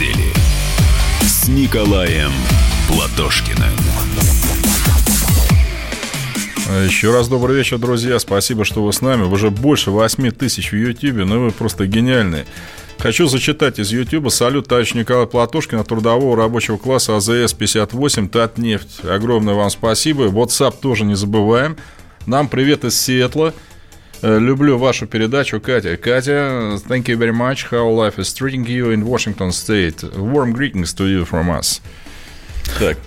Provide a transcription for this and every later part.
недели с Николаем Платошкиным. Еще раз добрый вечер, друзья. Спасибо, что вы с нами. Уже больше 8 тысяч в Ютьюбе, но вы просто гениальные. Хочу зачитать из Ютуба салют товарищу Николаю Платошкину, трудового рабочего класса АЗС-58, Татнефть. Огромное вам спасибо. WhatsApp тоже не забываем. Нам привет из Сиэтла. Люблю вашу передачу, Катя. Катя, thank you very much. How life is treating you in Washington State. Warm greetings to you from us. Так.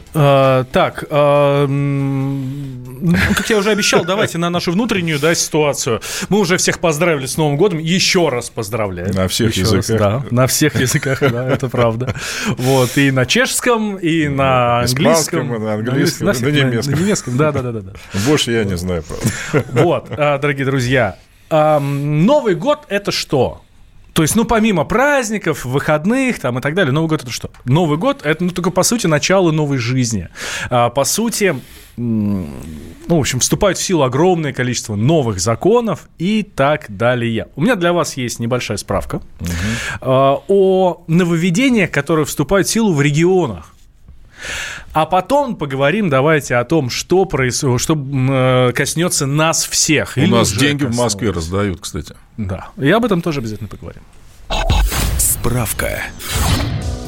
Как я уже обещал, давайте на нашу внутреннюю ситуацию. Мы уже всех поздравили с Новым годом. Еще раз поздравляем. На всех языках. На всех языках, да, это правда. Вот, и на чешском, и на английском. На английском, на немецком. Да. Больше я не знаю, правда. Вот, дорогие друзья, Новый год — это что? То есть, помимо праздников, выходных там, и так далее, Новый год — это что? Новый год — это, только, по сути, начало новой жизни. По сути, в общем, вступает в силу огромное количество новых законов и так далее. У меня для вас есть небольшая справка о нововведениях, которые вступают в силу в регионах. А потом поговорим, давайте, о том, что происходит, что коснется нас всех. У нас деньги в Москве раздают, кстати. Да, и об этом тоже обязательно поговорим. Справка.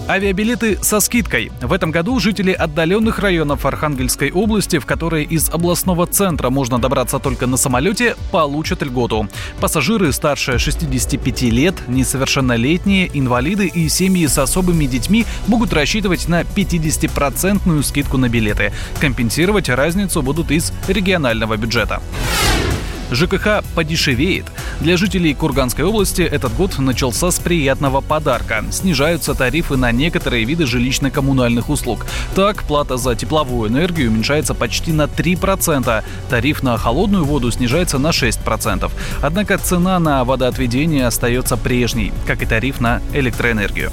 Авиабилеты со скидкой. В этом году жители отдаленных районов Архангельской области, в которые из областного центра можно добраться только на самолете, получат льготу. Пассажиры старше 65 лет, несовершеннолетние, инвалиды и семьи с особыми детьми могут рассчитывать на 50% скидку на билеты. Компенсировать разницу будут из регионального бюджета. ЖКХ подешевеет. Для жителей Курганской области этот год начался с приятного подарка. Снижаются тарифы на некоторые виды жилищно-коммунальных услуг. Так, плата за тепловую энергию уменьшается почти на 3%. Тариф на холодную воду снижается на 6%. Однако цена на водоотведение остается прежней, как и тариф на электроэнергию.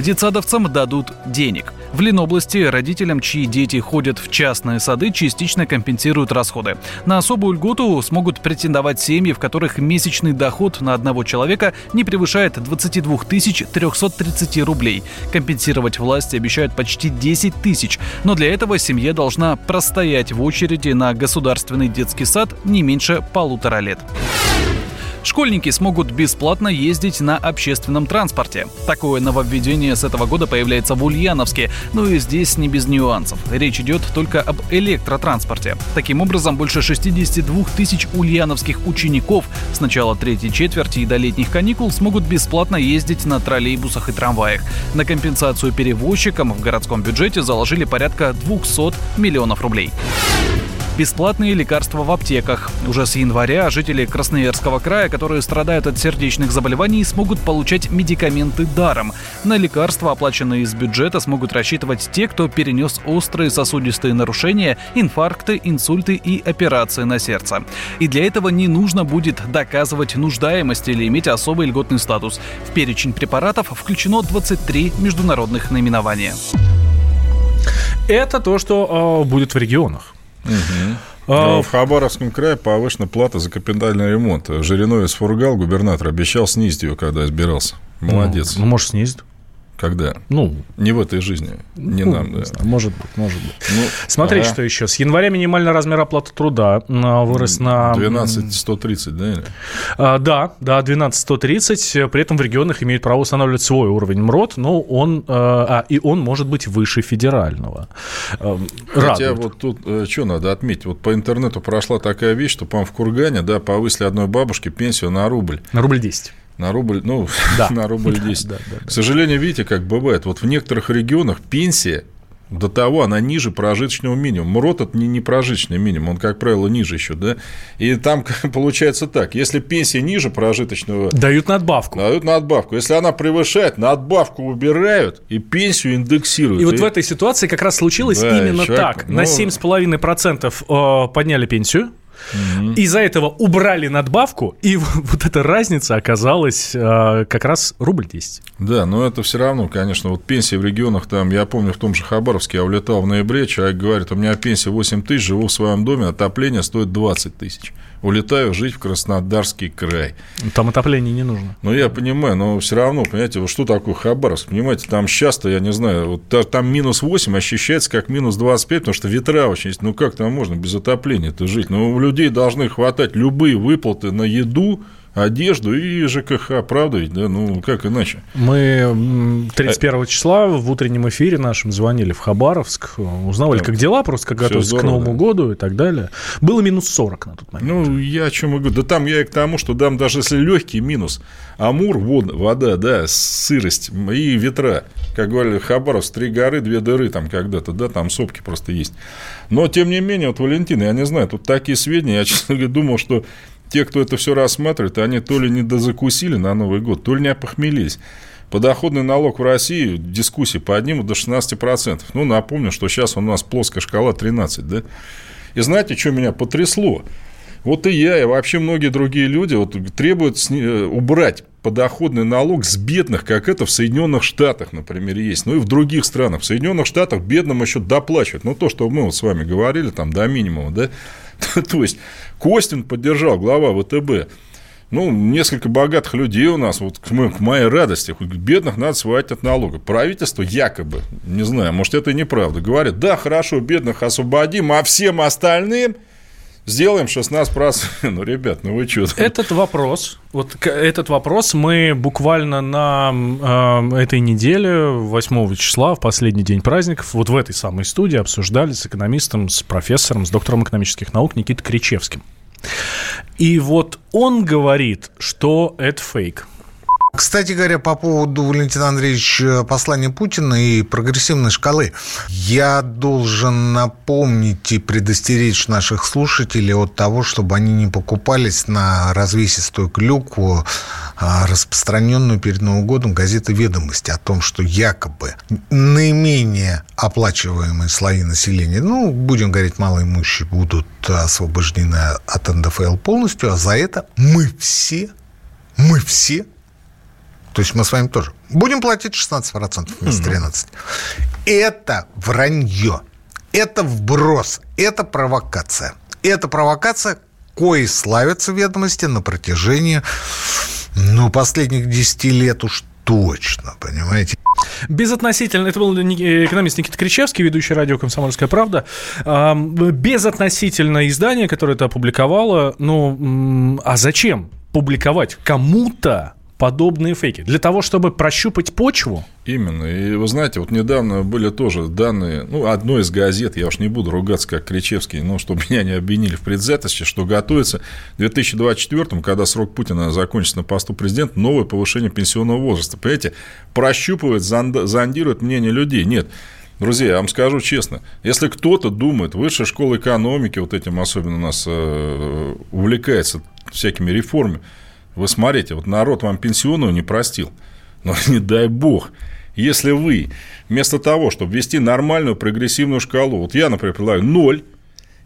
Детсадовцам дадут денег. В Ленобласти родителям, чьи дети ходят в частные сады, частично компенсируют расходы. На особую льготу смогут претендовать семьи, в которых месячный доход на одного человека не превышает 22 330 рублей. Компенсировать власти обещают почти 10 тысяч, но для этого семья должна простоять в очереди на государственный детский сад не меньше 1,5 лет. Школьники смогут бесплатно ездить на общественном транспорте. Такое нововведение с этого года появляется в Ульяновске, но и здесь не без нюансов. Речь идет только об электротранспорте. Таким образом, больше 62 тысяч ульяновских учеников с начала третьей четверти и до летних каникул смогут бесплатно ездить на троллейбусах и трамваях. На компенсацию перевозчикам в городском бюджете заложили порядка 200 миллионов рублей. Бесплатные лекарства в аптеках. Уже с января жители Красноярского края, которые страдают от сердечных заболеваний, смогут получать медикаменты даром. На лекарства, оплаченные из бюджета, смогут рассчитывать те, кто перенес острые сосудистые нарушения, инфаркты, инсульты и операции на сердце. И для этого не нужно будет доказывать нуждаемость или иметь особый льготный статус. В перечень препаратов включено 23 международных наименования. Это то, что будет в регионах. В Хабаровском крае повышена плата за капитальный ремонт. Жириновец фургал, губернатор, обещал снизить ее, когда избирался. Молодец. Может, снизит. Когда? Не в этой жизни. Не нам, да. Может быть. Смотри, что еще. С января минимальный размер оплаты труда вырос на... 12,130, да? Или? Да, 12,130. При этом в регионах имеют право устанавливать свой уровень МРОТ, но он может быть выше федерального. Хотя вот тут что надо отметить. Вот по интернету прошла такая вещь, что, по-моему, в Кургане, повысили одной бабушке пенсию на рубль. На рубль 10. На рубль 10. К сожалению, видите, как бывает. Вот в некоторых регионах пенсия до того, она ниже прожиточного минимума. МРОТ — это не прожиточный минимум, он, как правило, ниже еще. Да? И там получается так, если пенсия ниже прожиточного... Дают надбавку. Если она превышает, надбавку убирают и пенсию индексируют. И вот в этой ситуации как раз случилось именно так. На 7,5% подняли пенсию. Mm-hmm. Из-за этого убрали надбавку, и вот эта разница оказалась как раз рубль 10. Да, но это все равно, конечно, вот пенсии в регионах, там, я помню, в том же Хабаровске я улетал в ноябре, человек говорит, у меня пенсия 8 тысяч, живу в своем доме, отопление стоит 20 тысяч. Улетаю жить в Краснодарский край. Там отопление не нужно. Ну, я понимаю, но все равно, понимаете, вот что такое Хабаровск? Понимаете, там часто, я не знаю, вот там минус 8 ощущается как минус 25, потому что ветра очень есть. Ну, как там можно без отопления-то жить? Ну, у людей должны хватать любые выплаты на еду, одежду и ЖКХ, правда ведь, да? Ну, как иначе? Мы 31 числа в утреннем эфире нашем звонили в Хабаровск, узнавали, да, как дела, просто как готовятся к Новому году и так далее. Было минус 40 на тот момент. Ну, я о чем и говорю. Да там я и к тому, что там даже если легкий минус, Амур, вода, да, сырость и ветра. Как говорили, Хабаровск, 3 горы, 2 дыры там когда-то, да, там сопки просто есть. Но, тем не менее, вот, Валентин, я не знаю, тут такие сведения, я, честно говоря, думал, что те, кто это все рассматривает, они то ли не дозакусили на Новый год, то ли не опохмелились. Подоходный налог в России, дискуссии поднимут до 16%. Ну, напомню, что сейчас у нас плоская шкала 13, да? И знаете, что меня потрясло? Вот и я, и вообще многие другие люди вот требуют убрать подоходный налог с бедных, как это в Соединенных Штатах, например, есть. Ну, и в других странах. В Соединенных Штатах бедным еще доплачивают. Ну, то, что мы вот с вами говорили, там, до минимума, да? То есть, Костин поддержал, глава ВТБ. Ну, несколько богатых людей у нас, вот к моей радости, бедных надо освободить от налога. Правительство якобы, не знаю, может, это и неправда, говорит, да, хорошо, бедных освободим, а всем остальным сделаем 16%. Ну, ребят, ну вы что? Этот вопрос мы буквально на этой неделе, 8 числа, в последний день праздников, вот в этой самой студии обсуждали с экономистом, с профессором, с доктором экономических наук Никитой Кричевским. И вот он говорит, что это фейк. Кстати говоря, по поводу, Валентина Андреевича, послания Путина и прогрессивной шкалы, я должен напомнить и предостеречь наших слушателей от того, чтобы они не покупались на развесистую клюкву, распространенную перед Новым годом газеты «Ведомости», о том, что якобы наименее оплачиваемые слои населения, ну, будем говорить, малоимущие, будут освобождены от НДФЛ полностью, а за это мы все, то есть мы с вами тоже будем платить 16% вместо 13%. Это вранье, это вброс, это провокация. Это провокация, коей славятся «Ведомости» на протяжении последних 10 лет уж точно, понимаете? Безотносительно, это был экономист Никита Кричевский, ведущий радио «Комсомольская правда». Безотносительно издание, которое это опубликовало, а зачем публиковать кому-то подобные фейки? Для того, чтобы прощупать почву? Именно. И вы знаете, вот недавно были тоже данные, одной из газет, я уж не буду ругаться, как Кричевский, но чтобы меня не обвинили в предвзятости, что готовится в 2024-м, когда срок Путина закончится на посту президента, новое повышение пенсионного возраста. Понимаете, прощупывает, зондирует мнение людей. Нет. Друзья, я вам скажу честно, если кто-то думает, Высшая школа экономики, вот этим особенно у нас увлекается всякими реформами, вы смотрите, вот народ вам пенсионную не простил, но не дай бог, если вы вместо того, чтобы ввести нормальную прогрессивную шкалу, вот я, например, предлагаю 0,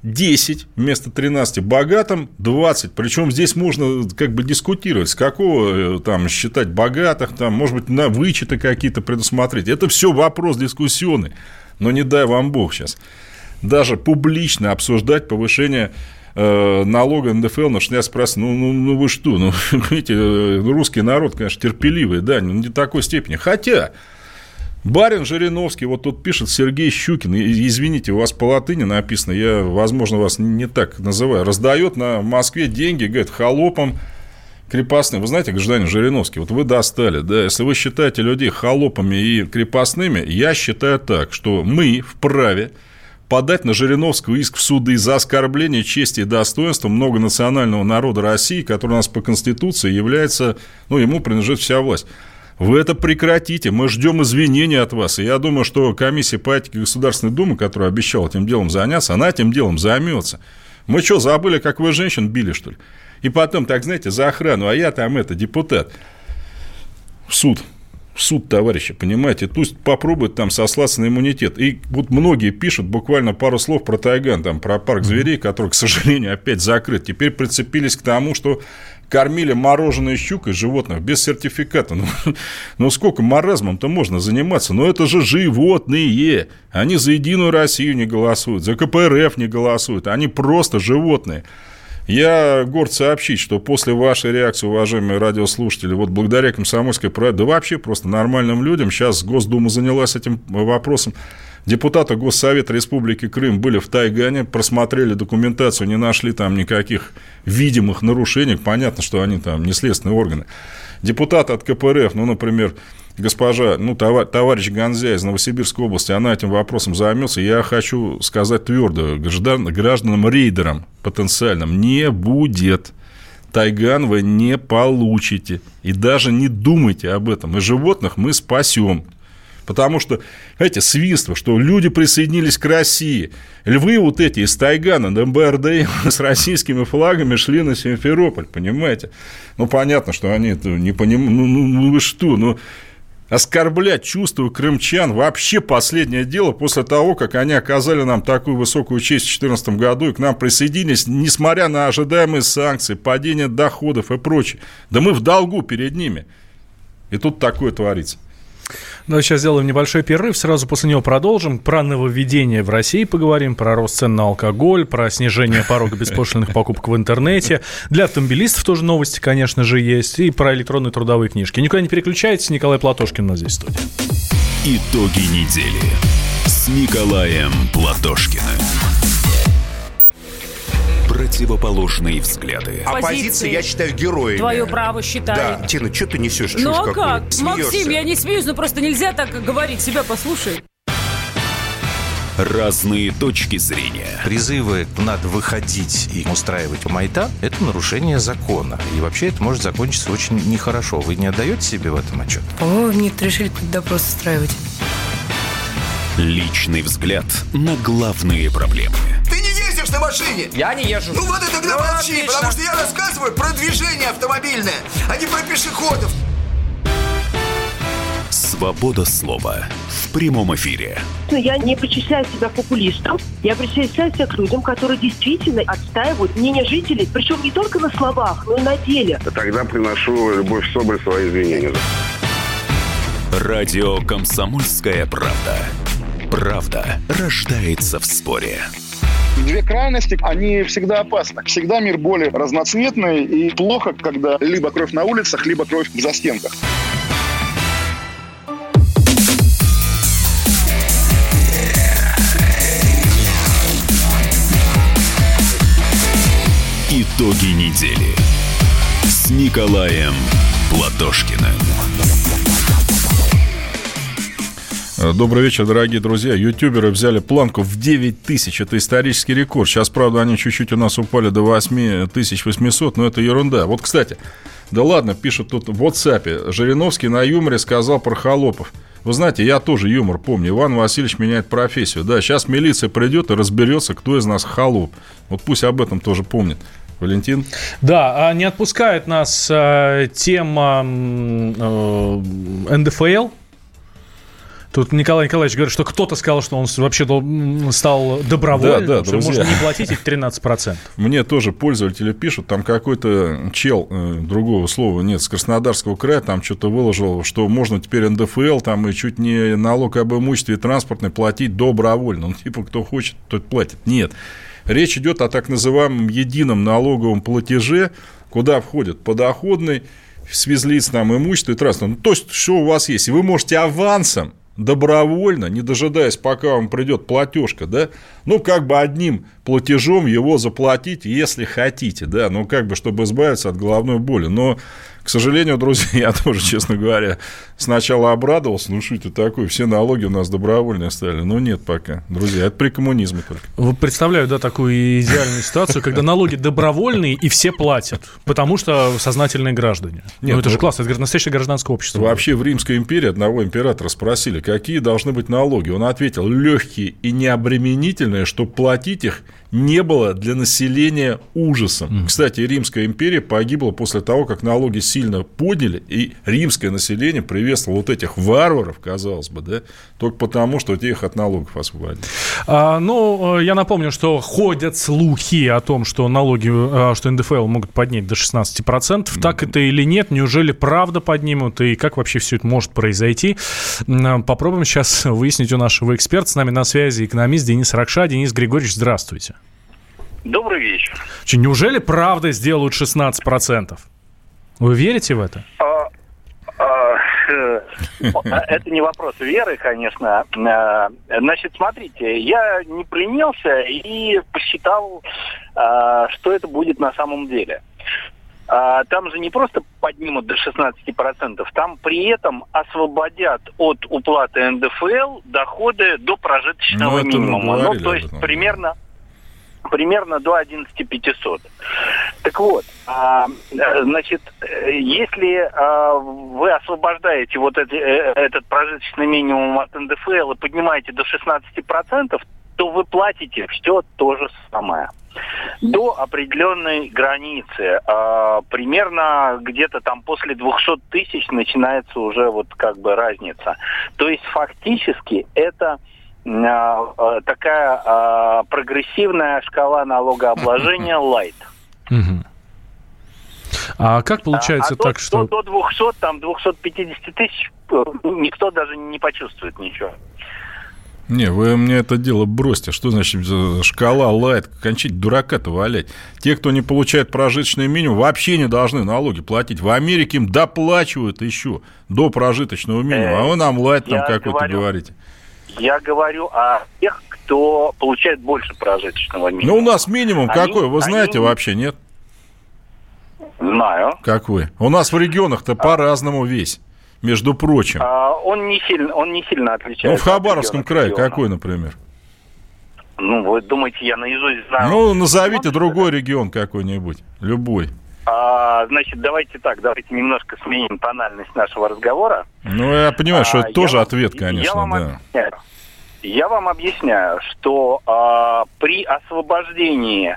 10 вместо 13, богатым 20, причем здесь можно как бы дискутировать, с какого там считать богатых, там, может быть, на вычеты какие-то предусмотреть, это все вопрос дискуссионный, но не дай вам бог сейчас даже публично обсуждать повышение налога НДФЛ на 16%. Ну вы что? Ну, видите, русский народ, конечно, терпеливый, да, не до такой степени. Хотя барин Жириновский, вот тут пишет Сергей Щукин, извините, у вас по латыни написано, я, возможно, вас не так называю, раздает на Москве деньги, говорит, холопам крепостным. Вы знаете, гражданин Жириновский, вот вы достали, да, если вы считаете людей холопами и крепостными, я считаю так, что мы вправе подать на Жириновского иск в суды за оскорбление чести и достоинства многонационального народа России, который у нас по Конституции является, ему принадлежит вся власть. Вы это прекратите, мы ждем извинений от вас. И я думаю, что комиссия по этике Государственной Думы, которая обещала этим делом заняться, она этим делом займется. Мы что, забыли, как вы женщин били, что ли? И потом, так знаете, за охрану, а я там депутат. В суд. в суд, товарищи, понимаете, пусть попробует там сослаться на иммунитет. И вот многие пишут буквально пару слов про Тайган, там, про парк зверей, который, к сожалению, опять закрыт. Теперь прицепились к тому, что кормили мороженой щукой животных без сертификата. Ну, сколько маразмом-то можно заниматься? Но это же животные. Они за Единую Россию не голосуют, за КПРФ не голосуют. Они просто животные. Я горд сообщить, что после вашей реакции, уважаемые радиослушатели, вот благодаря Комсомольской правде, да вообще просто нормальным людям, сейчас Госдума занялась этим вопросом, депутаты Госсовета Республики Крым были в Тайгане, просмотрели документацию, не нашли там никаких видимых нарушений, понятно, что они там не следственные органы. Депутаты от КПРФ, ну, например, госпожа, ну, товарищ Ганзя из Новосибирской области, она этим вопросом займется. Я хочу сказать твердо, гражданам-рейдерам потенциальным не будет. Тайган вы не получите. И даже не думайте об этом. И животных мы спасем. Потому что, знаете, свинство, что люди присоединились к России. Львы вот эти из Тайгана, МБРД с российскими флагами шли на Симферополь, понимаете? Ну, понятно, что они это не понимают. Ну, вы что, ну... Оскорблять чувства крымчан вообще последнее дело после того, как они оказали нам такую высокую честь в 2014 году и к нам присоединились, несмотря на ожидаемые санкции, падение доходов и прочее. Да мы в долгу перед ними. И тут такое творится. Ну, сейчас сделаем небольшой перерыв, сразу после него продолжим. Про нововведения в России поговорим, про рост цен на алкоголь, про снижение порога беспошлинных покупок в интернете. Для автомобилистов тоже новости, конечно же, есть. И про электронные трудовые книжки. Никуда не переключайтесь, Николай Платошкин у нас здесь в студии. Итоги недели с Николаем Платошкиным. Противоположные взгляды. Оппозиция, я считаю, героями. Твое право считает. Да. Тина, что ты несешь? Ну а как? Смеешься. Максим, я не смеюсь, но просто нельзя так говорить. Себя послушай. Разные точки зрения. Призывы «надо выходить и устраивать майдан» – это нарушение закона. И вообще это может закончиться очень нехорошо. Вы не отдаете себе в этом отчет? По-моему, нет, решили допрос устраивать. Личный взгляд на главные проблемы. На машине. Я не езжу. Ну вот и тогда молчи, отлично. Потому что я рассказываю про движение автомобильное, а не про пешеходов. Свобода слова в прямом эфире. Я не причисляю себя к популистам. Я причисляю себя к людям, которые действительно отстаивают мнение жителей, причем не только на словах, но и на деле. А тогда приношу любовь собой свои извинения. Радио «Комсомольская правда». Правда рождается в споре. Две крайности, они всегда опасны. Всегда мир более разноцветный, и плохо, когда либо кровь на улицах, либо кровь в застенках. Итоги недели с Николаем Платошкиным. Добрый вечер, дорогие друзья. Ютуберы взяли планку в 9 тысяч. Это исторический рекорд. Сейчас, правда, они чуть-чуть у нас упали до 8800, но это ерунда. Вот, кстати, да ладно, пишут тут в WhatsApp. Жириновский на юморе сказал про холопов. Вы знаете, я тоже юмор помню. Иван Васильевич меняет профессию. Да, сейчас милиция придет и разберется, кто из нас холоп. Вот пусть об этом тоже помнит. Валентин? Да, не отпускает нас тема НДФЛ. Тут Николай Николаевич говорит, что кто-то сказал, что он вообще стал добровольным, да, что можно не платить их 13%. Мне тоже пользователи пишут, там какой-то чел, другого слова нет, с Краснодарского края, там что-то выложил, что можно теперь НДФЛ там, и чуть не налог об имуществе транспортный платить добровольно. Ну, типа, кто хочет, тот платит. Нет. Речь идет о так называемом едином налоговом платеже, куда входит подоходный, с физлиц там, имущество и транспортное. Ну, то есть, что у вас есть. И вы можете авансом добровольно, не дожидаясь, пока вам придет платежка, да, ну, как бы одним платежом его заплатить, если хотите, да, ну, как бы, чтобы избавиться от головной боли, но, к сожалению, друзья, я тоже, честно говоря, сначала обрадовался, ну, что это такое, все налоги у нас добровольные стали, но нет пока, друзья, это при коммунизме только. Представляю, да, такую идеальную ситуацию, когда налоги добровольные и все платят, потому что сознательные граждане. Ну, это же классно, это настоящее гражданское общество. Вообще в Римской империи одного императора спросили, какие должны быть налоги. Он ответил: легкие и необременительные, чтобы платить их не было для населения ужасом. Кстати, Римская империя погибла после того, как налоги сильно подняли, и римское население приветствовало вот этих варваров, казалось бы, да, только потому, что те их от налогов освободили. Я напомню, что ходят слухи о том, что налоги, что НДФЛ могут поднять до 16%. Так это или нет? Неужели правда поднимут? И как вообще все это может произойти? Попробуем сейчас выяснить у нашего эксперта. С нами на связи экономист Денис Ракша. Денис Григорьевич, здравствуйте. Добрый вечер. Неужели правда сделают 16%? Вы верите в это? Это не вопрос веры, конечно. Значит, смотрите, я не пленился и посчитал, что это будет на самом деле. Там же не просто поднимут до 16%, там при этом освободят от уплаты НДФЛ доходы до прожиточного минимума. Ну, то есть примерно до 11,500. Так вот, значит, если вы освобождаете вот этот прожиточный минимум от НДФЛ и поднимаете до 16%, то вы платите все то же самое. До определенной границы. Примерно где-то там после 200 тысяч начинается уже вот как бы разница. То есть фактически это такая прогрессивная шкала налогообложения лайт. А как получается так, что... До 200, там 250 тысяч никто даже не почувствует ничего. Не, вы мне это дело бросьте. Что значит шкала лает? Кончить дурака-то валять. Те, кто не получает прожиточный минимум, вообще не должны налоги платить. В Америке им доплачивают еще до прожиточного минимума. А вы нам лает там какой-то говорите. Я говорю о тех, кто получает больше прожиточного минимума. Ну, у нас минимум какой? Вы знаете вообще, нет? Знаю. Какой? У нас в регионах-то по-разному весь. Между прочим. Он не сильно отличается. Ну, в Хабаровском крае какой, например? Ну, вы думаете, я наизусть знаю. Ну, назовите другой регион какой-нибудь. Любой. Значит, давайте немножко сменим тональность нашего разговора. Ну, я понимаю, что это тоже ответ, конечно. Я вам объясняю, что при освобождении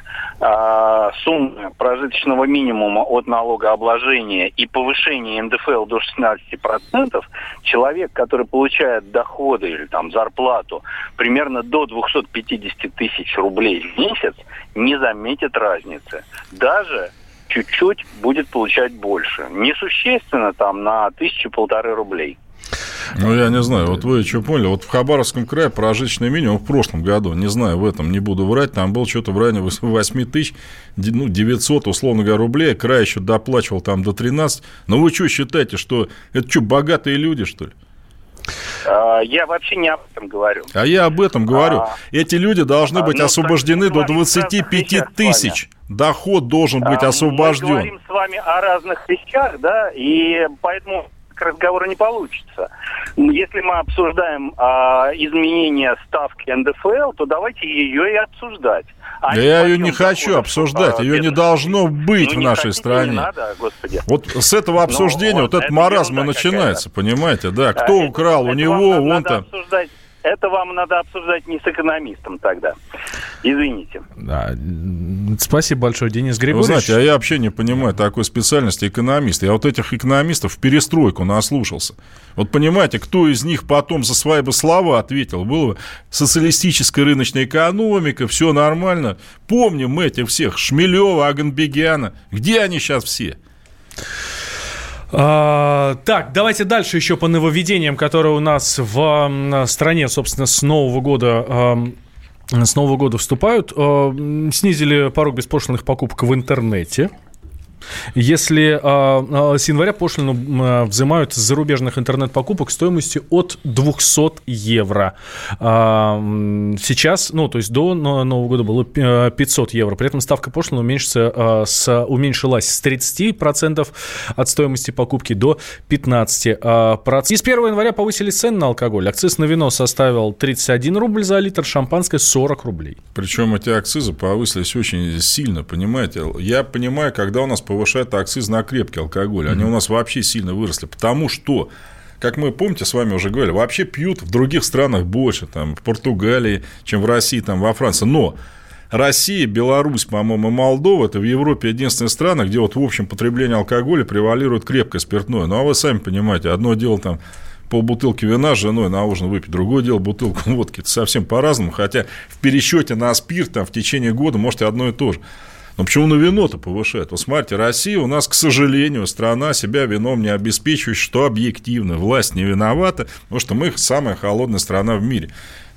суммы прожиточного минимума от налогообложения и повышении НДФЛ до 16%, человек, который получает доходы или там зарплату примерно до 250 тысяч рублей в месяц, не заметит разницы. Даже чуть-чуть будет получать больше. Несущественно там на 1,5 тысячи рублей. Ну, я не знаю, вот вы что поняли, вот в Хабаровском крае прожиточный минимум в прошлом году, не знаю, в этом не буду врать, там было что-то в районе 8 900, условно говоря, рублей, край еще доплачивал там до 13, но вы что считаете, что это что, богатые люди, что ли? Я вообще не об этом говорю. А я об этом говорю. Эти люди должны быть освобождены до 25 тысяч. Доход должен быть освобожден. Мы говорим с вами о разных вещах, да, и поэтому... разговора не получится. Если мы обсуждаем изменение ставки НДФЛ, то давайте ее и обсуждать. Я ее не хочу обсуждать. Ее не должно быть в нашей стране. Не надо, господи. Вот с этого обсуждения этот маразм и начинается, понимаете? Да, кто украл у него, он-то... Это вам надо обсуждать не с экономистом тогда. Извините. Да. Спасибо большое, Денис Григорьевич. Вы знаете, а я вообще не понимаю такой специальности экономиста. Я вот этих экономистов в перестройку наслушался. Вот понимаете, кто из них потом за свои бы слова ответил? Было бы социалистическая рыночная экономика, все нормально. Помним мы этих всех, Шмелева, Аганбегяна. Где они сейчас все? Так, давайте дальше еще по нововведениям, которые у нас в стране, собственно, с Нового года вступают. Снизили порог беспошлинных покупок в интернете. Если с января пошлину взимают с зарубежных интернет-покупок стоимостью от 200 евро. Сейчас, то есть до Нового года было 500 евро. При этом ставка пошлины уменьшилась с 30% от стоимости покупки до 15%. И с 1 января повысили цены на алкоголь. Акциз на вино составил 31 рубль за литр, шампанское 40 рублей. Причем эти акцизы повысились очень сильно, понимаете. Я понимаю, когда у нас повышает акциз на крепкий алкоголь. Они у нас вообще сильно выросли. Потому что, как мы, помните, с вами уже говорили, вообще пьют в других странах больше, там, в Португалии, чем в России, там, во Франции. Но Россия, Беларусь, по-моему, Молдова – это в Европе единственная страна, где вот в общем потребление алкоголя превалирует крепкое спиртное. Ну, а вы сами понимаете, одно дело там полбутылки вина с женой на ужин выпить, другое дело бутылку водки. Это совсем по-разному, хотя в пересчете на спирт там в течение года, может, и одно и то же. Но почему на вино-то повышает? Вот смотрите, Россия у нас, к сожалению, страна себя вином не обеспечивает, что объективно. Власть не виновата, потому что мы самая холодная страна в мире.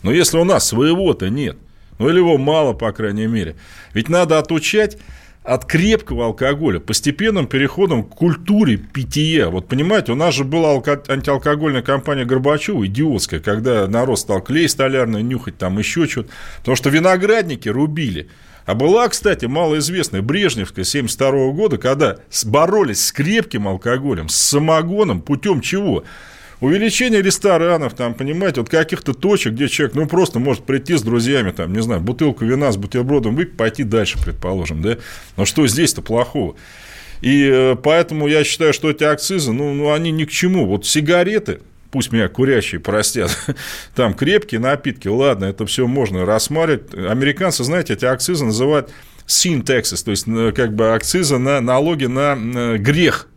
Но если у нас своего-то нет, ну или его мало, по крайней мере, ведь надо отучать от крепкого алкоголя постепенным переходом к культуре питья. Вот понимаете, у нас же была антиалкогольная кампания Горбачева, идиотская, когда народ стал клей столярный нюхать, там еще что-то, потому что виноградники рубили. А была, кстати, малоизвестная брежневская 1972 года, когда боролись с крепким алкоголем, с самогоном путем чего? Увеличение ресторанов, там, понимаете, вот каких-то точек, где человек, ну, просто может прийти с друзьями, там, не знаю, бутылку вина с бутербродом выпить, пойти дальше, предположим, да? Но что здесь-то плохого? И поэтому я считаю, что эти акцизы, ну они ни к чему. Вот сигареты... Пусть меня курящие простят, там крепкие напитки, ладно, это все можно рассматривать. Американцы, знаете, эти акцизы называют sin taxes, то есть как бы акцизы на налоги на грех.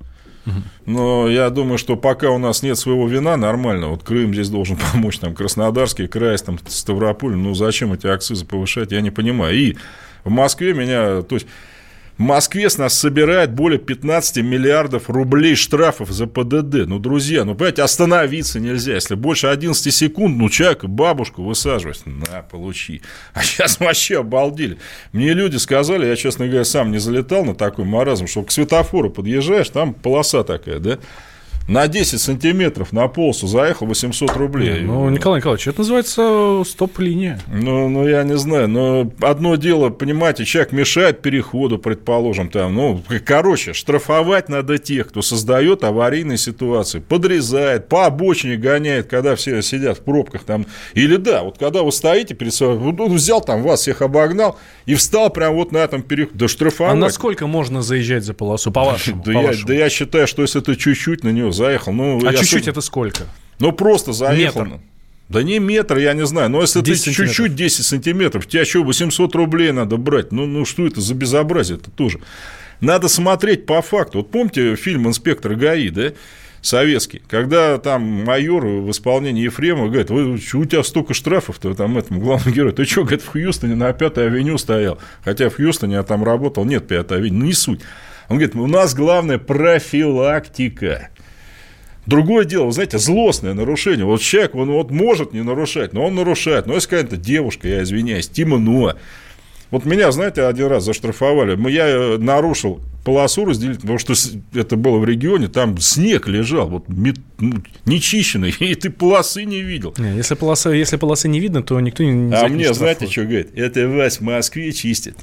Но я думаю, что пока у нас нет своего вина нормально, вот Крым здесь должен помочь, там Краснодарский край, там Ставрополь, ну зачем эти акцизы повышать, я не понимаю. И в Москве меня, то есть... В Москве с нас собирает более 15 миллиардов рублей штрафов за ПДД. Ну, друзья, ну, понимаете, остановиться нельзя. Если больше 11 секунд, ну, человека, бабушку высаживать. На, получи. А сейчас вообще обалдели. Мне люди сказали, я, честно говоря, сам не залетал на такой маразм, что к светофору подъезжаешь, там полоса такая, да? На 10 сантиметров на полосу заехал 800 рублей. Ну, Николай Николаевич, это называется стоп-линия. Ну, я не знаю. Но одно дело, понимаете, человек мешает переходу, предположим, там. Ну, короче, штрафовать надо тех, кто создает аварийные ситуации, подрезает, по обочине гоняет, когда все сидят в пробках там. Или да, вот когда вы стоите перед собой, он взял там вас, всех обогнал и встал прямо вот на этом переходе. Да штрафовать. А насколько можно заезжать за полосу, по-вашему? Да я считаю, что если ты чуть-чуть на него заехал. Ну, а чуть-чуть это сколько? Ну, просто заехал. Метр. Да не метр, я не знаю. Но если ты чуть-чуть 10 сантиметров, тебе что, 800 рублей надо брать? Ну что это за безобразие-то тоже? Надо смотреть по факту. Вот помните фильм «Инспектор ГАИ», да? Советский. Когда там майор в исполнении Ефремова говорит, у тебя столько штрафов-то, там, этому главному герою. Ты что, говорит, в Хьюстоне на 5-й авеню стоял? Хотя в Хьюстоне я там работал, нет 5-й авеню. Ну, не суть. Он говорит, у нас главное профилактика. Другое дело, вы знаете, злостное нарушение. Вот человек, он вот может не нарушать, но он нарушает. Но если какая-то девушка, я извиняюсь, темно. Вот меня, знаете, один раз заштрафовали. Я нарушил полосу разделительную, потому что это было в регионе, там снег лежал, вот нечищенный, и ты полосы не видел. Если полосы не видно, то никто не заштрафует. А мне, знаете, что говорит? Это вас в Москве чистят.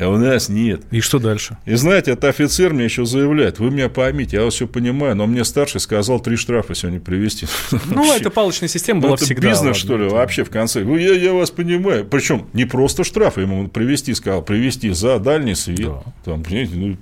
А у нас нет. И что дальше? И знаете, этот офицер мне еще заявляет, вы меня поймите, я вас все понимаю, но мне старший сказал 3 штрафа сегодня привезти. Ну, это палочная система была всегда. Это бизнес, что ли, вообще в конце? Я вас понимаю. Причем не просто штрафы ему привезти, сказал, привезти за дальний свет. Там, понимаете,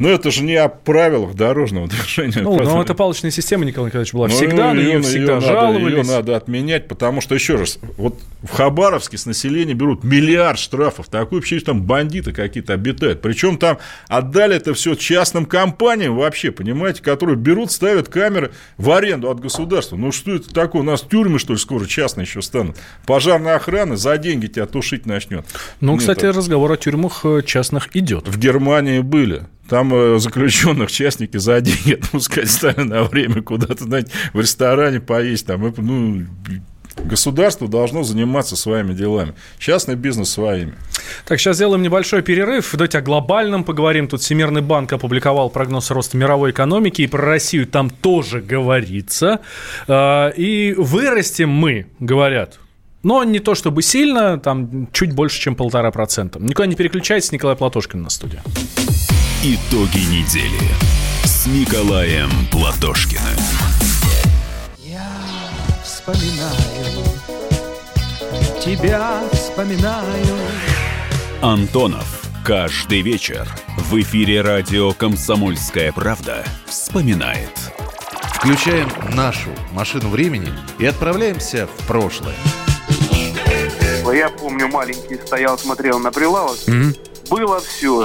ну, это же не о правилах дорожного движения. Ну, но эта палочная система, Николай Николаевич, была всегда, на нее всегда жаловались. Ее надо отменять, потому что, еще раз, вот в Хабаровске с населения берут миллиард штрафов. Такое вообще там бандиты какие-то обитают. Причем там отдали это все частным компаниям вообще, понимаете, которые берут, ставят камеры в аренду от государства. Ну, что это такое? У нас тюрьмы, что ли, скоро частные еще станут? Пожарная охрана за деньги тебя тушить начнет. Ну, нет, кстати, разговор о тюрьмах частных идет. В Германии был. Там заключенных частники за деньги отпускать стали на время куда-то, знаете, в ресторане поесть. Там, ну, государство должно заниматься своими делами. Частный бизнес своими. Так, сейчас сделаем небольшой перерыв. Давайте о глобальном поговорим. Тут Всемирный банк опубликовал прогноз роста мировой экономики. И про Россию там тоже говорится. И вырастем мы, говорят. Но не то чтобы сильно, там чуть больше, чем 1,5%. Никуда не переключайтесь, Николай Платошкин на студии. Итоги недели с Николаем Платошкиным. Я вспоминаю, тебя вспоминаю. Антонов каждый вечер в эфире радио «Комсомольская правда» вспоминает. Включаем нашу машину времени и отправляемся в прошлое. Я помню помню, маленький стоял, смотрел на прилавок. Было все.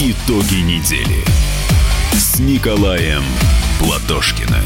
Итоги недели с Николаем Платошкиным.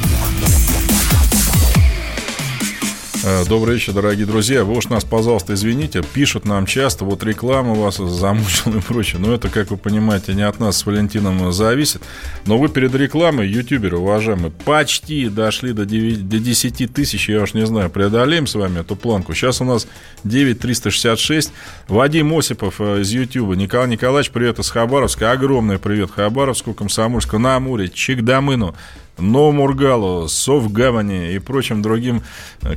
Добрый вечер, дорогие друзья. Вы уж нас, пожалуйста, извините. Пишут нам часто, вот реклама вас замучила и прочее. Но это, как вы понимаете, не от нас с Валентином зависит. Но вы перед рекламой, ютуберы, уважаемые, почти дошли до 10 тысяч. Я уж не знаю, преодолеем с вами эту планку. Сейчас у нас 9366. Вадим Осипов из Ютуба. Николай Николаевич, привет из Хабаровска. Огромный привет Хабаровску, Комсомольску, на Амуре, Чикдамыну, Новомургалу, Совгавани и прочим другим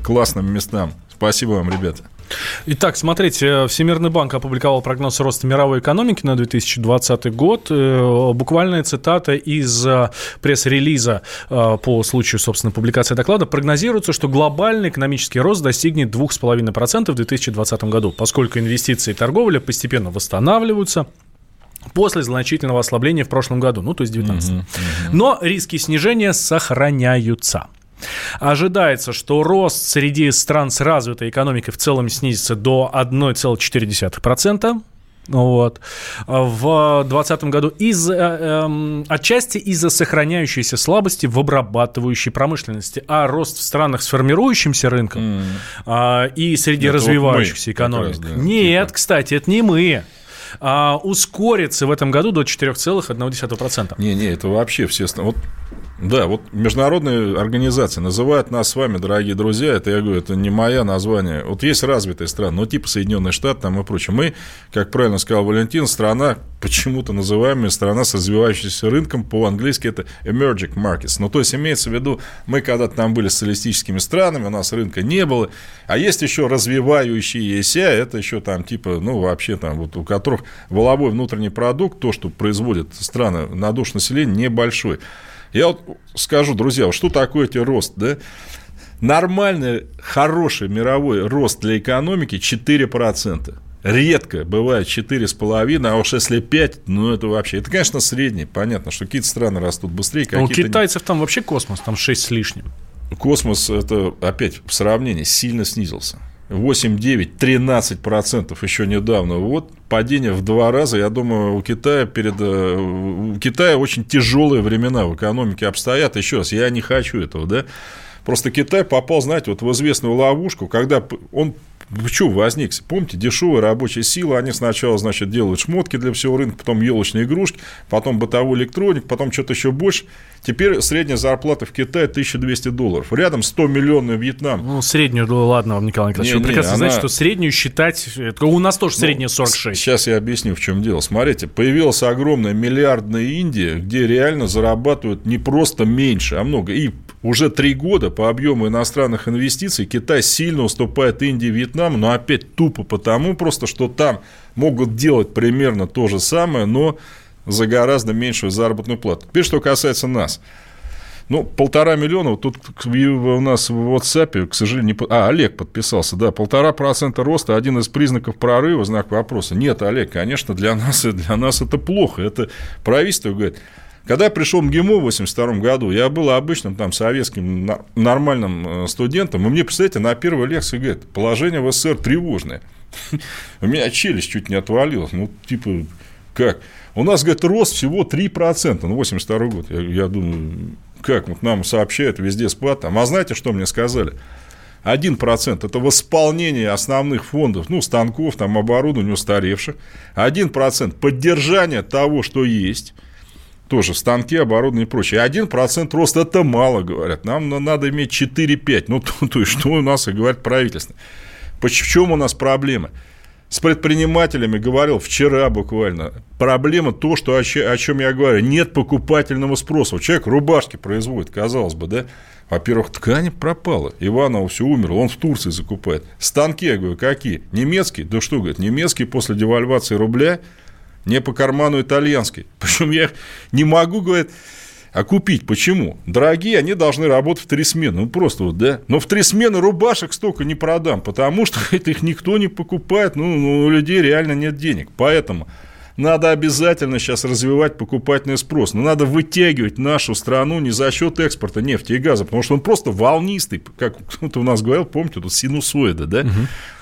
классным местам. Спасибо вам, ребята. Итак, смотрите, Всемирный банк опубликовал прогноз роста мировой экономики на 2020 год. Буквальная цитата из пресс-релиза по случаю, собственно, публикации доклада. Прогнозируется, что глобальный экономический рост достигнет 2,5% в 2020 году, поскольку инвестиции и торговля постепенно восстанавливаются после значительного ослабления в прошлом году, ну, то есть 19-м. Но риски снижения сохраняются. Ожидается, что рост среди стран с развитой экономикой в целом снизится до 1,4%. Вот. В 2020 году отчасти из-за сохраняющейся слабости в обрабатывающей промышленности. А рост в странах с формирующимся рынком и среди развивающихся вот экономик. Раз, да, нет, типа, кстати, это не мы. Ускорится в этом году до 4,1%. Не-не, это вообще все... Вот, да, вот международные организации называют нас с вами, дорогие друзья, это, я говорю, это не мое название. Вот есть развитые страны, ну, типа Соединенные Штаты там и прочее. Мы, как правильно сказал Валентин, страна, почему-то называемая страна с развивающимся рынком, по-английски это emerging markets. Ну, то есть, имеется в виду, мы когда-то там были социалистическими странами, у нас рынка не было, а есть еще развивающиеся, это еще там типа, ну, вообще там, вот у которых валовой внутренний продукт, то, что производят страны на душу населения, небольшой. Я вот скажу, друзья, вот что такое эти рост, да? Нормальный, хороший мировой рост для экономики 4%. Редко бывает 4,5%, а уж если 5%, ну это вообще... Это, конечно, средний, понятно, что какие-то страны растут быстрее, какие-то... У китайцев там вообще космос, там 6 с лишним. Космос, это опять в сравнении, сильно снизился. 8, 9, 13% еще недавно. Вот падение в 2 раза. Я думаю, у Китая очень тяжелые времена в экономике обстоят. Еще раз, я не хочу этого, да. Просто Китай попал, знаете, вот в известную ловушку, когда он... Что возник? Помните, дешевая рабочая сила, они сначала, значит, делают шмотки для всего рынка, потом елочные игрушки, потом бытовой электроник, потом что-то еще больше. Теперь средняя зарплата в Китае $1200. Рядом 100-миллионный Вьетнам. Ну, среднюю, ладно вам, Николай Николаевич. Вы прекрасно знаете, что среднюю считать... У нас тоже средняя 46. Сейчас я объясню, в чем дело. Смотрите, появилась огромная миллиардная Индия, где реально зарабатывают не просто меньше, а много. И уже 3 года по объему иностранных инвестиций Китай сильно уступает Индии и Вьетнаму. Но опять тупо потому просто, что там могут делать примерно то же самое, но за гораздо меньшую заработную плату. Теперь, что касается нас. Ну, 1,5 миллиона, вот тут у нас в WhatsApp, к сожалению, не... Олег подписался, да, 1,5% роста, один из признаков прорыва, знак вопроса. Нет, Олег, конечно, для нас это плохо, это правительство говорит. Когда я пришел в МГИМО в 1982 году, я был обычным там советским нормальным студентом, и мне, представляете, на первой лекции говорят, положение в СССР тревожное. У меня челюсть чуть не отвалилась, ну, типа, как? У нас, говорит, рост всего 3%, ну, 1982 год. Я думаю, как? Вот нам сообщают, везде спад. А знаете, что мне сказали? 1% – это восполнение основных фондов, ну, станков, там, оборудования устаревших. 1% – поддержание того, что есть. Тоже станки, оборудование и прочее. 1% роста – это мало, говорят. Нам надо иметь 4-5. Ну, то есть, что у нас и говорит правительство. В чем у нас проблема? с предпринимателями говорил вчера буквально. Проблема то, что, о чем я говорю. Нет покупательного спроса. Человек рубашки производит, казалось бы, да? Во-первых, ткань пропала. Иваново все умерло, он в Турции закупает. Станки, я говорю, какие? Немецкие? Да что, говорит, немецкие после девальвации рубля не по карману итальянский. Причем я их не могу, говорит... А купить почему? Дорогие, они должны работать в три смены. Ну, просто вот, да. Но в три смены рубашек столько не продам, потому что их никто не покупает. Ну, у людей реально нет денег. Поэтому надо обязательно сейчас развивать покупательный спрос. Но надо вытягивать нашу страну не за счет экспорта нефти и газа, потому что он просто волнистый. Как кто-то у нас говорил, помните, тут синусоида, да? Угу.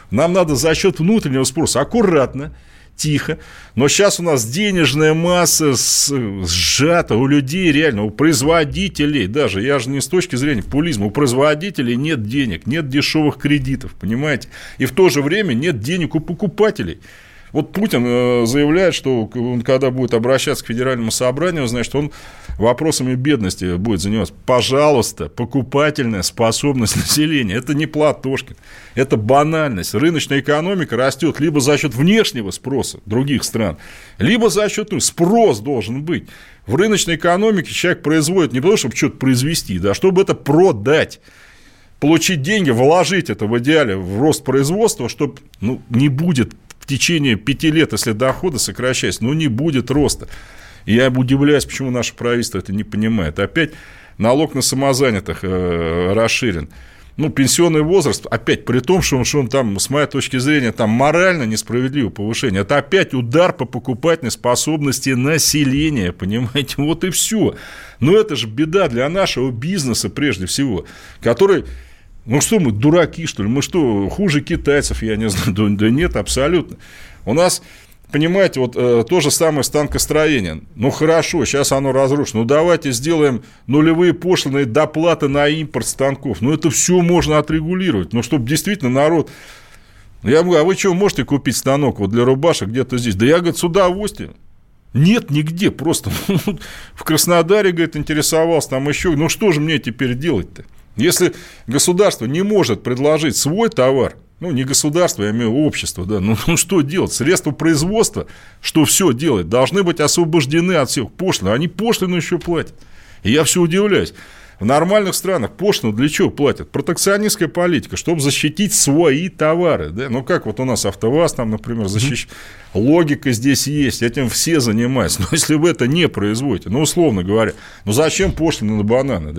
Нам надо за счет внутреннего спроса аккуратно, тихо, но сейчас у нас денежная масса сжата у людей реально, у производителей даже, я же не с точки зрения популизма, у производителей нет денег, нет дешевых кредитов, понимаете, и в то же время нет денег у покупателей. Вот Путин заявляет, что он, когда будет обращаться к федеральному собранию, значит, он вопросами бедности будет заниматься. Пожалуйста, покупательная способность населения. Это не Платошкин, это банальность. Рыночная экономика растет либо за счет внешнего спроса других стран, либо за счет... Спрос должен быть. В рыночной экономике человек производит не потому, чтобы что-то произвести, да, а чтобы это продать. Получить деньги, вложить это в идеале в рост производства, чтобы не будет... В течение 5 лет, если доходы сокращаются, не будет роста. Я удивляюсь, почему наше правительство это не понимает. Опять налог на самозанятых расширен. Пенсионный возраст, опять при том, что он там, с моей точки зрения, там морально несправедливое повышение. Это опять удар по покупательной способности населения, понимаете? Вот и все. Но это же беда для нашего бизнеса, прежде всего, который... что мы, дураки, что ли? Мы что, хуже китайцев, я не знаю? Да нет, абсолютно. У нас, понимаете, вот то же самое станкостроение. Хорошо, сейчас оно разрушено. Давайте сделаем нулевые пошлины, доплаты на импорт станков. Это все можно отрегулировать. Чтобы действительно народ... Я говорю, а вы чего можете купить станок вот для рубашек где-то здесь? Да я, говорит, с удовольствием. Нет, нигде просто. В Краснодаре, говорит, интересовался, там еще. Что же мне теперь делать-то? Если государство не может предложить свой товар, не государство, я имею в виду общество, да, что делать? Средства производства, что все делать, должны быть освобождены от всех пошлин. Они пошлину еще платят. И я все удивляюсь. В нормальных странах пошлину для чего платят? Протекционистская политика, чтобы защитить свои товары. Да? Как вот у нас АвтоВАЗ, там, например, защищает. Логика здесь есть, этим все занимаются. Но если вы это не производите, условно говоря, зачем пошлина на бананы?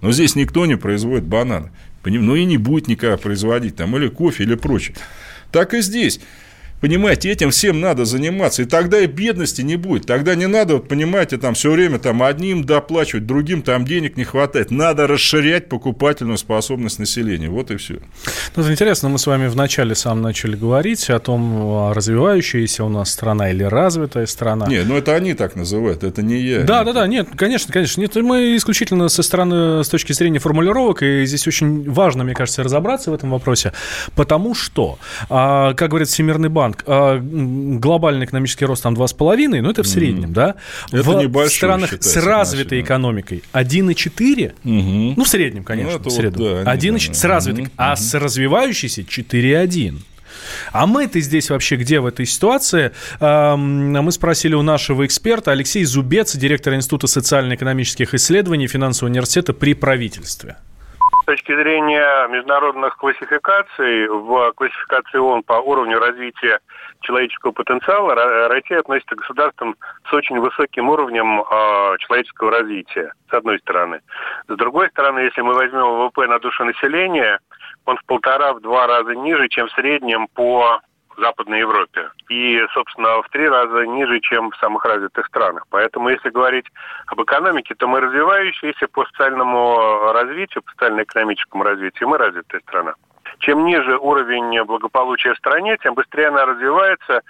Да? Здесь никто не производит бананы. И не будет никогда производить, там, или кофе, или прочее. Так и здесь. Понимаете, этим всем надо заниматься, и тогда и бедности не будет, тогда не надо, понимаете, там все время там, одним доплачивать, другим там денег не хватает, надо расширять покупательную способность населения, вот и все. Это интересно, мы с вами вначале начали говорить о том, развивающаяся у нас страна или развитая страна. Нет, это они так называют, это не я. Да, нет, конечно, нет, мы исключительно со стороны, с точки зрения формулировок, и здесь очень важно, мне кажется, разобраться в этом вопросе, потому что, как говорит Всемирный банк, глобальный экономический рост там 2,5, это в среднем, да? Это в странах с развитой экономикой 1,4, в среднем, конечно, в среднем, 1,4 с развитой, а с развивающейся 4,1. А мы-то здесь вообще где в этой ситуации? Мы спросили у нашего эксперта Алексея Зубеца, директора Института социально-экономических исследований Финансового университета при правительстве. С точки зрения международных классификаций, в классификации ООН по уровню развития человеческого потенциала Россия относится к государствам с очень высоким уровнем человеческого развития, с одной стороны. С другой стороны, если мы возьмем ВВП на душу населения, он в 1,5-2 раза ниже, чем в среднем по Западной Европе. И, собственно, в 3 раза ниже, чем в самых развитых странах. Поэтому, если говорить об экономике, то мы развивающиеся по социальному развитию, по социально-экономическому развитию, мы развитая страна. Чем ниже уровень благополучия в стране, тем быстрее она развивается,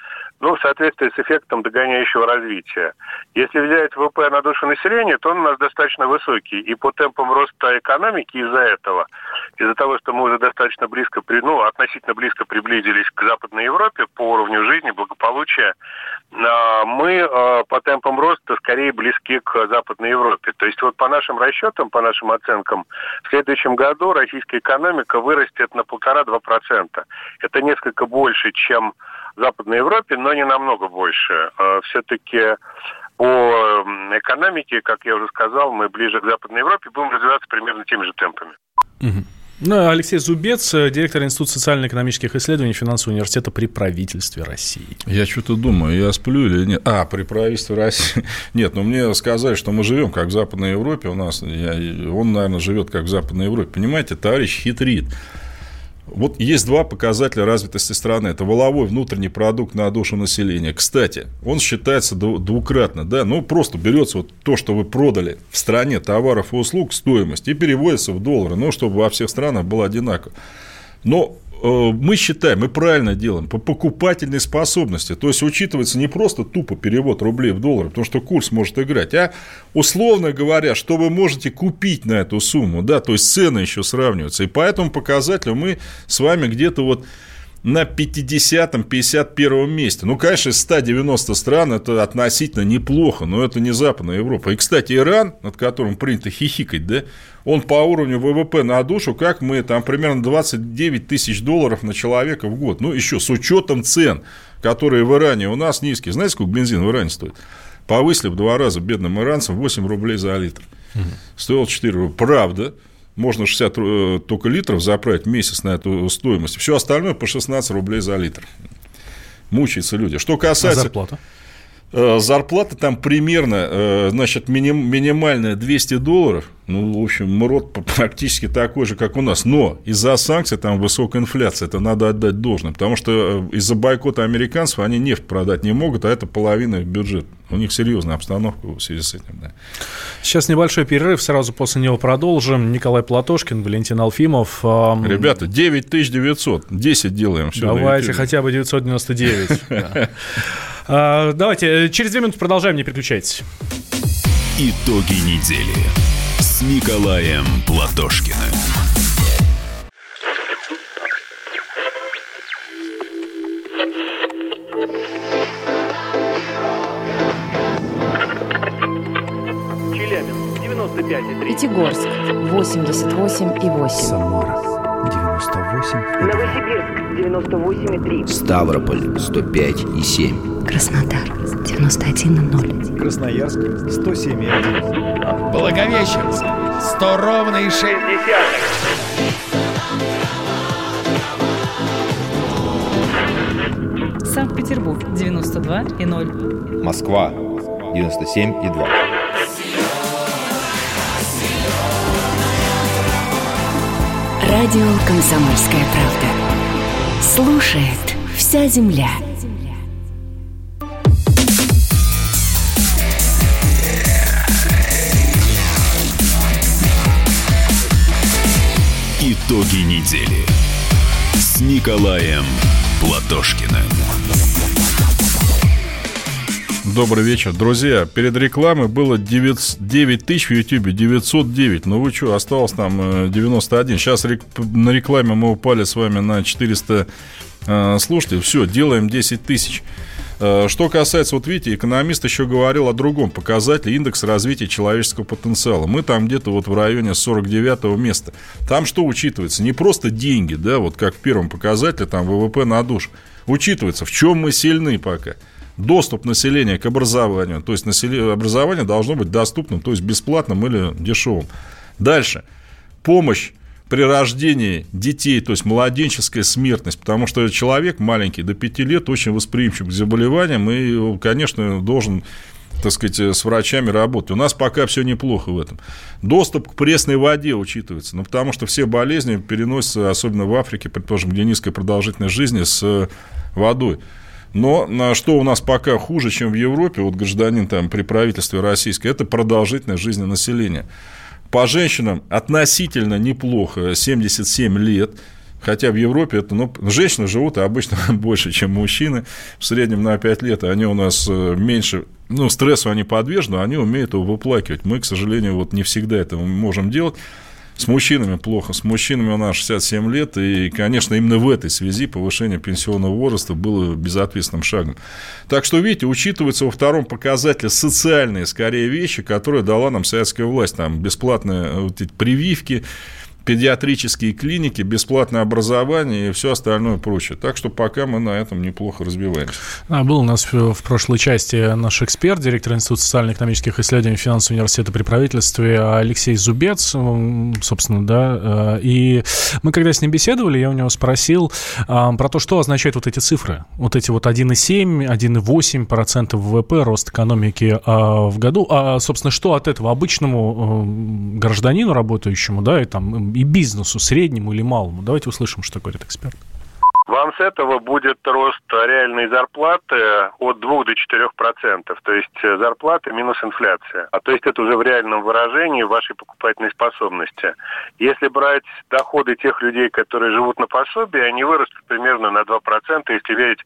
в соответствии с эффектом догоняющего развития. Если взять ВВП на душу населения, то он у нас достаточно высокий. И по темпам роста экономики из-за этого из-за того, что мы уже достаточно близко, относительно близко приблизились к Западной Европе по уровню жизни, благополучия, мы по темпам роста скорее близки к Западной Европе. То есть вот по нашим расчетам, по нашим оценкам, в следующем году российская экономика вырастет на 1,5-2%. Это несколько больше, чем в Западной Европе, но не намного больше. Все-таки по экономике, как я уже сказал, мы ближе к Западной Европе, будем развиваться примерно теми же темпами. Алексей Зубец, директор Института социально-экономических исследований Финансового университета при правительстве России. Я что-то думаю, я сплю или нет? При правительстве России. Нет, мне сказали, что мы живем как в Западной Европе. Он, наверное, живет как в Западной Европе. Понимаете, товарищ хитрит. Вот есть два показателя развитости страны. Это валовой внутренний продукт на душу населения. Кстати, он считается двукратно. Да? Просто берется то, что вы продали в стране товаров и услуг, стоимость, и переводится в доллары, чтобы во всех странах было одинаково. Но мы считаем, мы правильно делаем, по покупательной способности. То есть, учитывается не просто тупо перевод рублей в доллары, потому что курс может играть, а условно говоря, что вы можете купить на эту сумму. Да, то есть, цены еще сравниваются. И по этому показателю мы с вами где-то на 50-51 месте. Конечно, из 190 стран это относительно неплохо, но это не Западная Европа. И, кстати, Иран, над которым принято хихикать, да, он по уровню ВВП на душу, как мы, примерно $29 тысяч на человека в год. Еще с учетом цен, которые в Иране у нас низкие. Знаете, сколько бензин в Иране стоит? Повысили в 2 раза бедным иранцам 8 рублей за литр. Стоило 4 рубля. Правда. Можно 60 только литров заправить в месяц на эту стоимость. Все остальное по 16 рублей за литр. Мучаются люди. Что касается... зарплата? Зарплата там примерно, минимальная $200. МРОТ практически такой же, как у нас. Но из-за санкций там высокая инфляция. Это надо отдать должное. Потому что из-за бойкота американцев они нефть продать не могут, а это половина их бюджета. У них серьезная обстановка в связи с этим. Да. Сейчас небольшой перерыв, сразу после него продолжим. Николай Платошкин, Валентин Алфимов. Ребята, 9900. 10 делаем. Все. Давайте хотя бы 999. Давайте, через 2 минуты продолжаем, не переключайтесь. Итоги недели с Николаем Платошкиным. Челябинск, 95,3. Пятигорск, 88,8. Самара, 98,2. Новосибирск, 98,3. Ставрополь, 105,7. Краснодар, 91,0. Красноярск, 107,1. Благовещенск, 100,6. Санкт-Петербург, 92,0. Москва, 97,2. Радио «Комсомольская правда». Слушает вся земля. Итоги недели с Николаем Платошкиным. Добрый вечер, друзья. Перед рекламой было 9 тысяч в Ютьюбе, 909. Вы что, осталось там 91. Сейчас на рекламе мы упали с вами на 400 слушателей. Все, делаем 10 тысяч. Что касается, видите, экономист еще говорил о другом показателе, индекс развития человеческого потенциала. Мы там где-то в районе 49-го места. Там что учитывается? Не просто деньги, да, как в первом показателе, там ВВП на душу. Учитывается, в чем мы сильны пока. Доступ населения к образованию. То есть, образование должно быть доступным, то есть, бесплатным или дешевым. Дальше. Помощь при рождении детей, то есть младенческая смертность, потому что человек маленький до 5 лет очень восприимчив к заболеваниям и, конечно, должен, с врачами работать. У нас пока все неплохо в этом. Доступ к пресной воде учитывается, потому что все болезни переносятся, особенно в Африке, предположим, где низкая продолжительность жизни, с водой. Но что у нас пока хуже, чем в Европе, гражданин при правительстве российской, это продолжительность жизни населения. По женщинам относительно неплохо, 77 лет, хотя в Европе это, женщины живут обычно больше, чем мужчины, в среднем на 5 лет, они у нас меньше, стрессу они подвержены, они умеют его выплакивать, мы, к сожалению, не всегда это можем делать. С мужчинами плохо. С мужчинами у нас 67 лет. И, конечно, именно в этой связи повышение пенсионного возраста было безответственным шагом. Так что, видите, учитываются во втором показателе социальные, скорее, вещи, которые дала нам советская власть. Там бесплатные вот эти прививки, педиатрические клиники, бесплатное образование и все остальное прочее. Так что пока мы на этом неплохо разбиваемся. Был у нас в прошлой части наш эксперт, директор Института социально-экономических исследований Финансового университета при правительстве Алексей Зубец, собственно, да. И мы когда с ним беседовали, я у него спросил про то, что означают вот эти цифры. Вот эти вот 1,7, 1,8% ВВП, рост экономики в году. А, собственно, что от этого обычному гражданину работающему, да, и там... и бизнесу, среднему или малому. Давайте услышим, что говорит эксперт. Вам с этого будет рост реальной зарплаты от 2 до 4%. То есть зарплата минус инфляция. А то есть это уже в реальном выражении вашей покупательной способности. Если брать доходы тех людей, которые живут на пособии, они вырастут примерно на 2%, если верить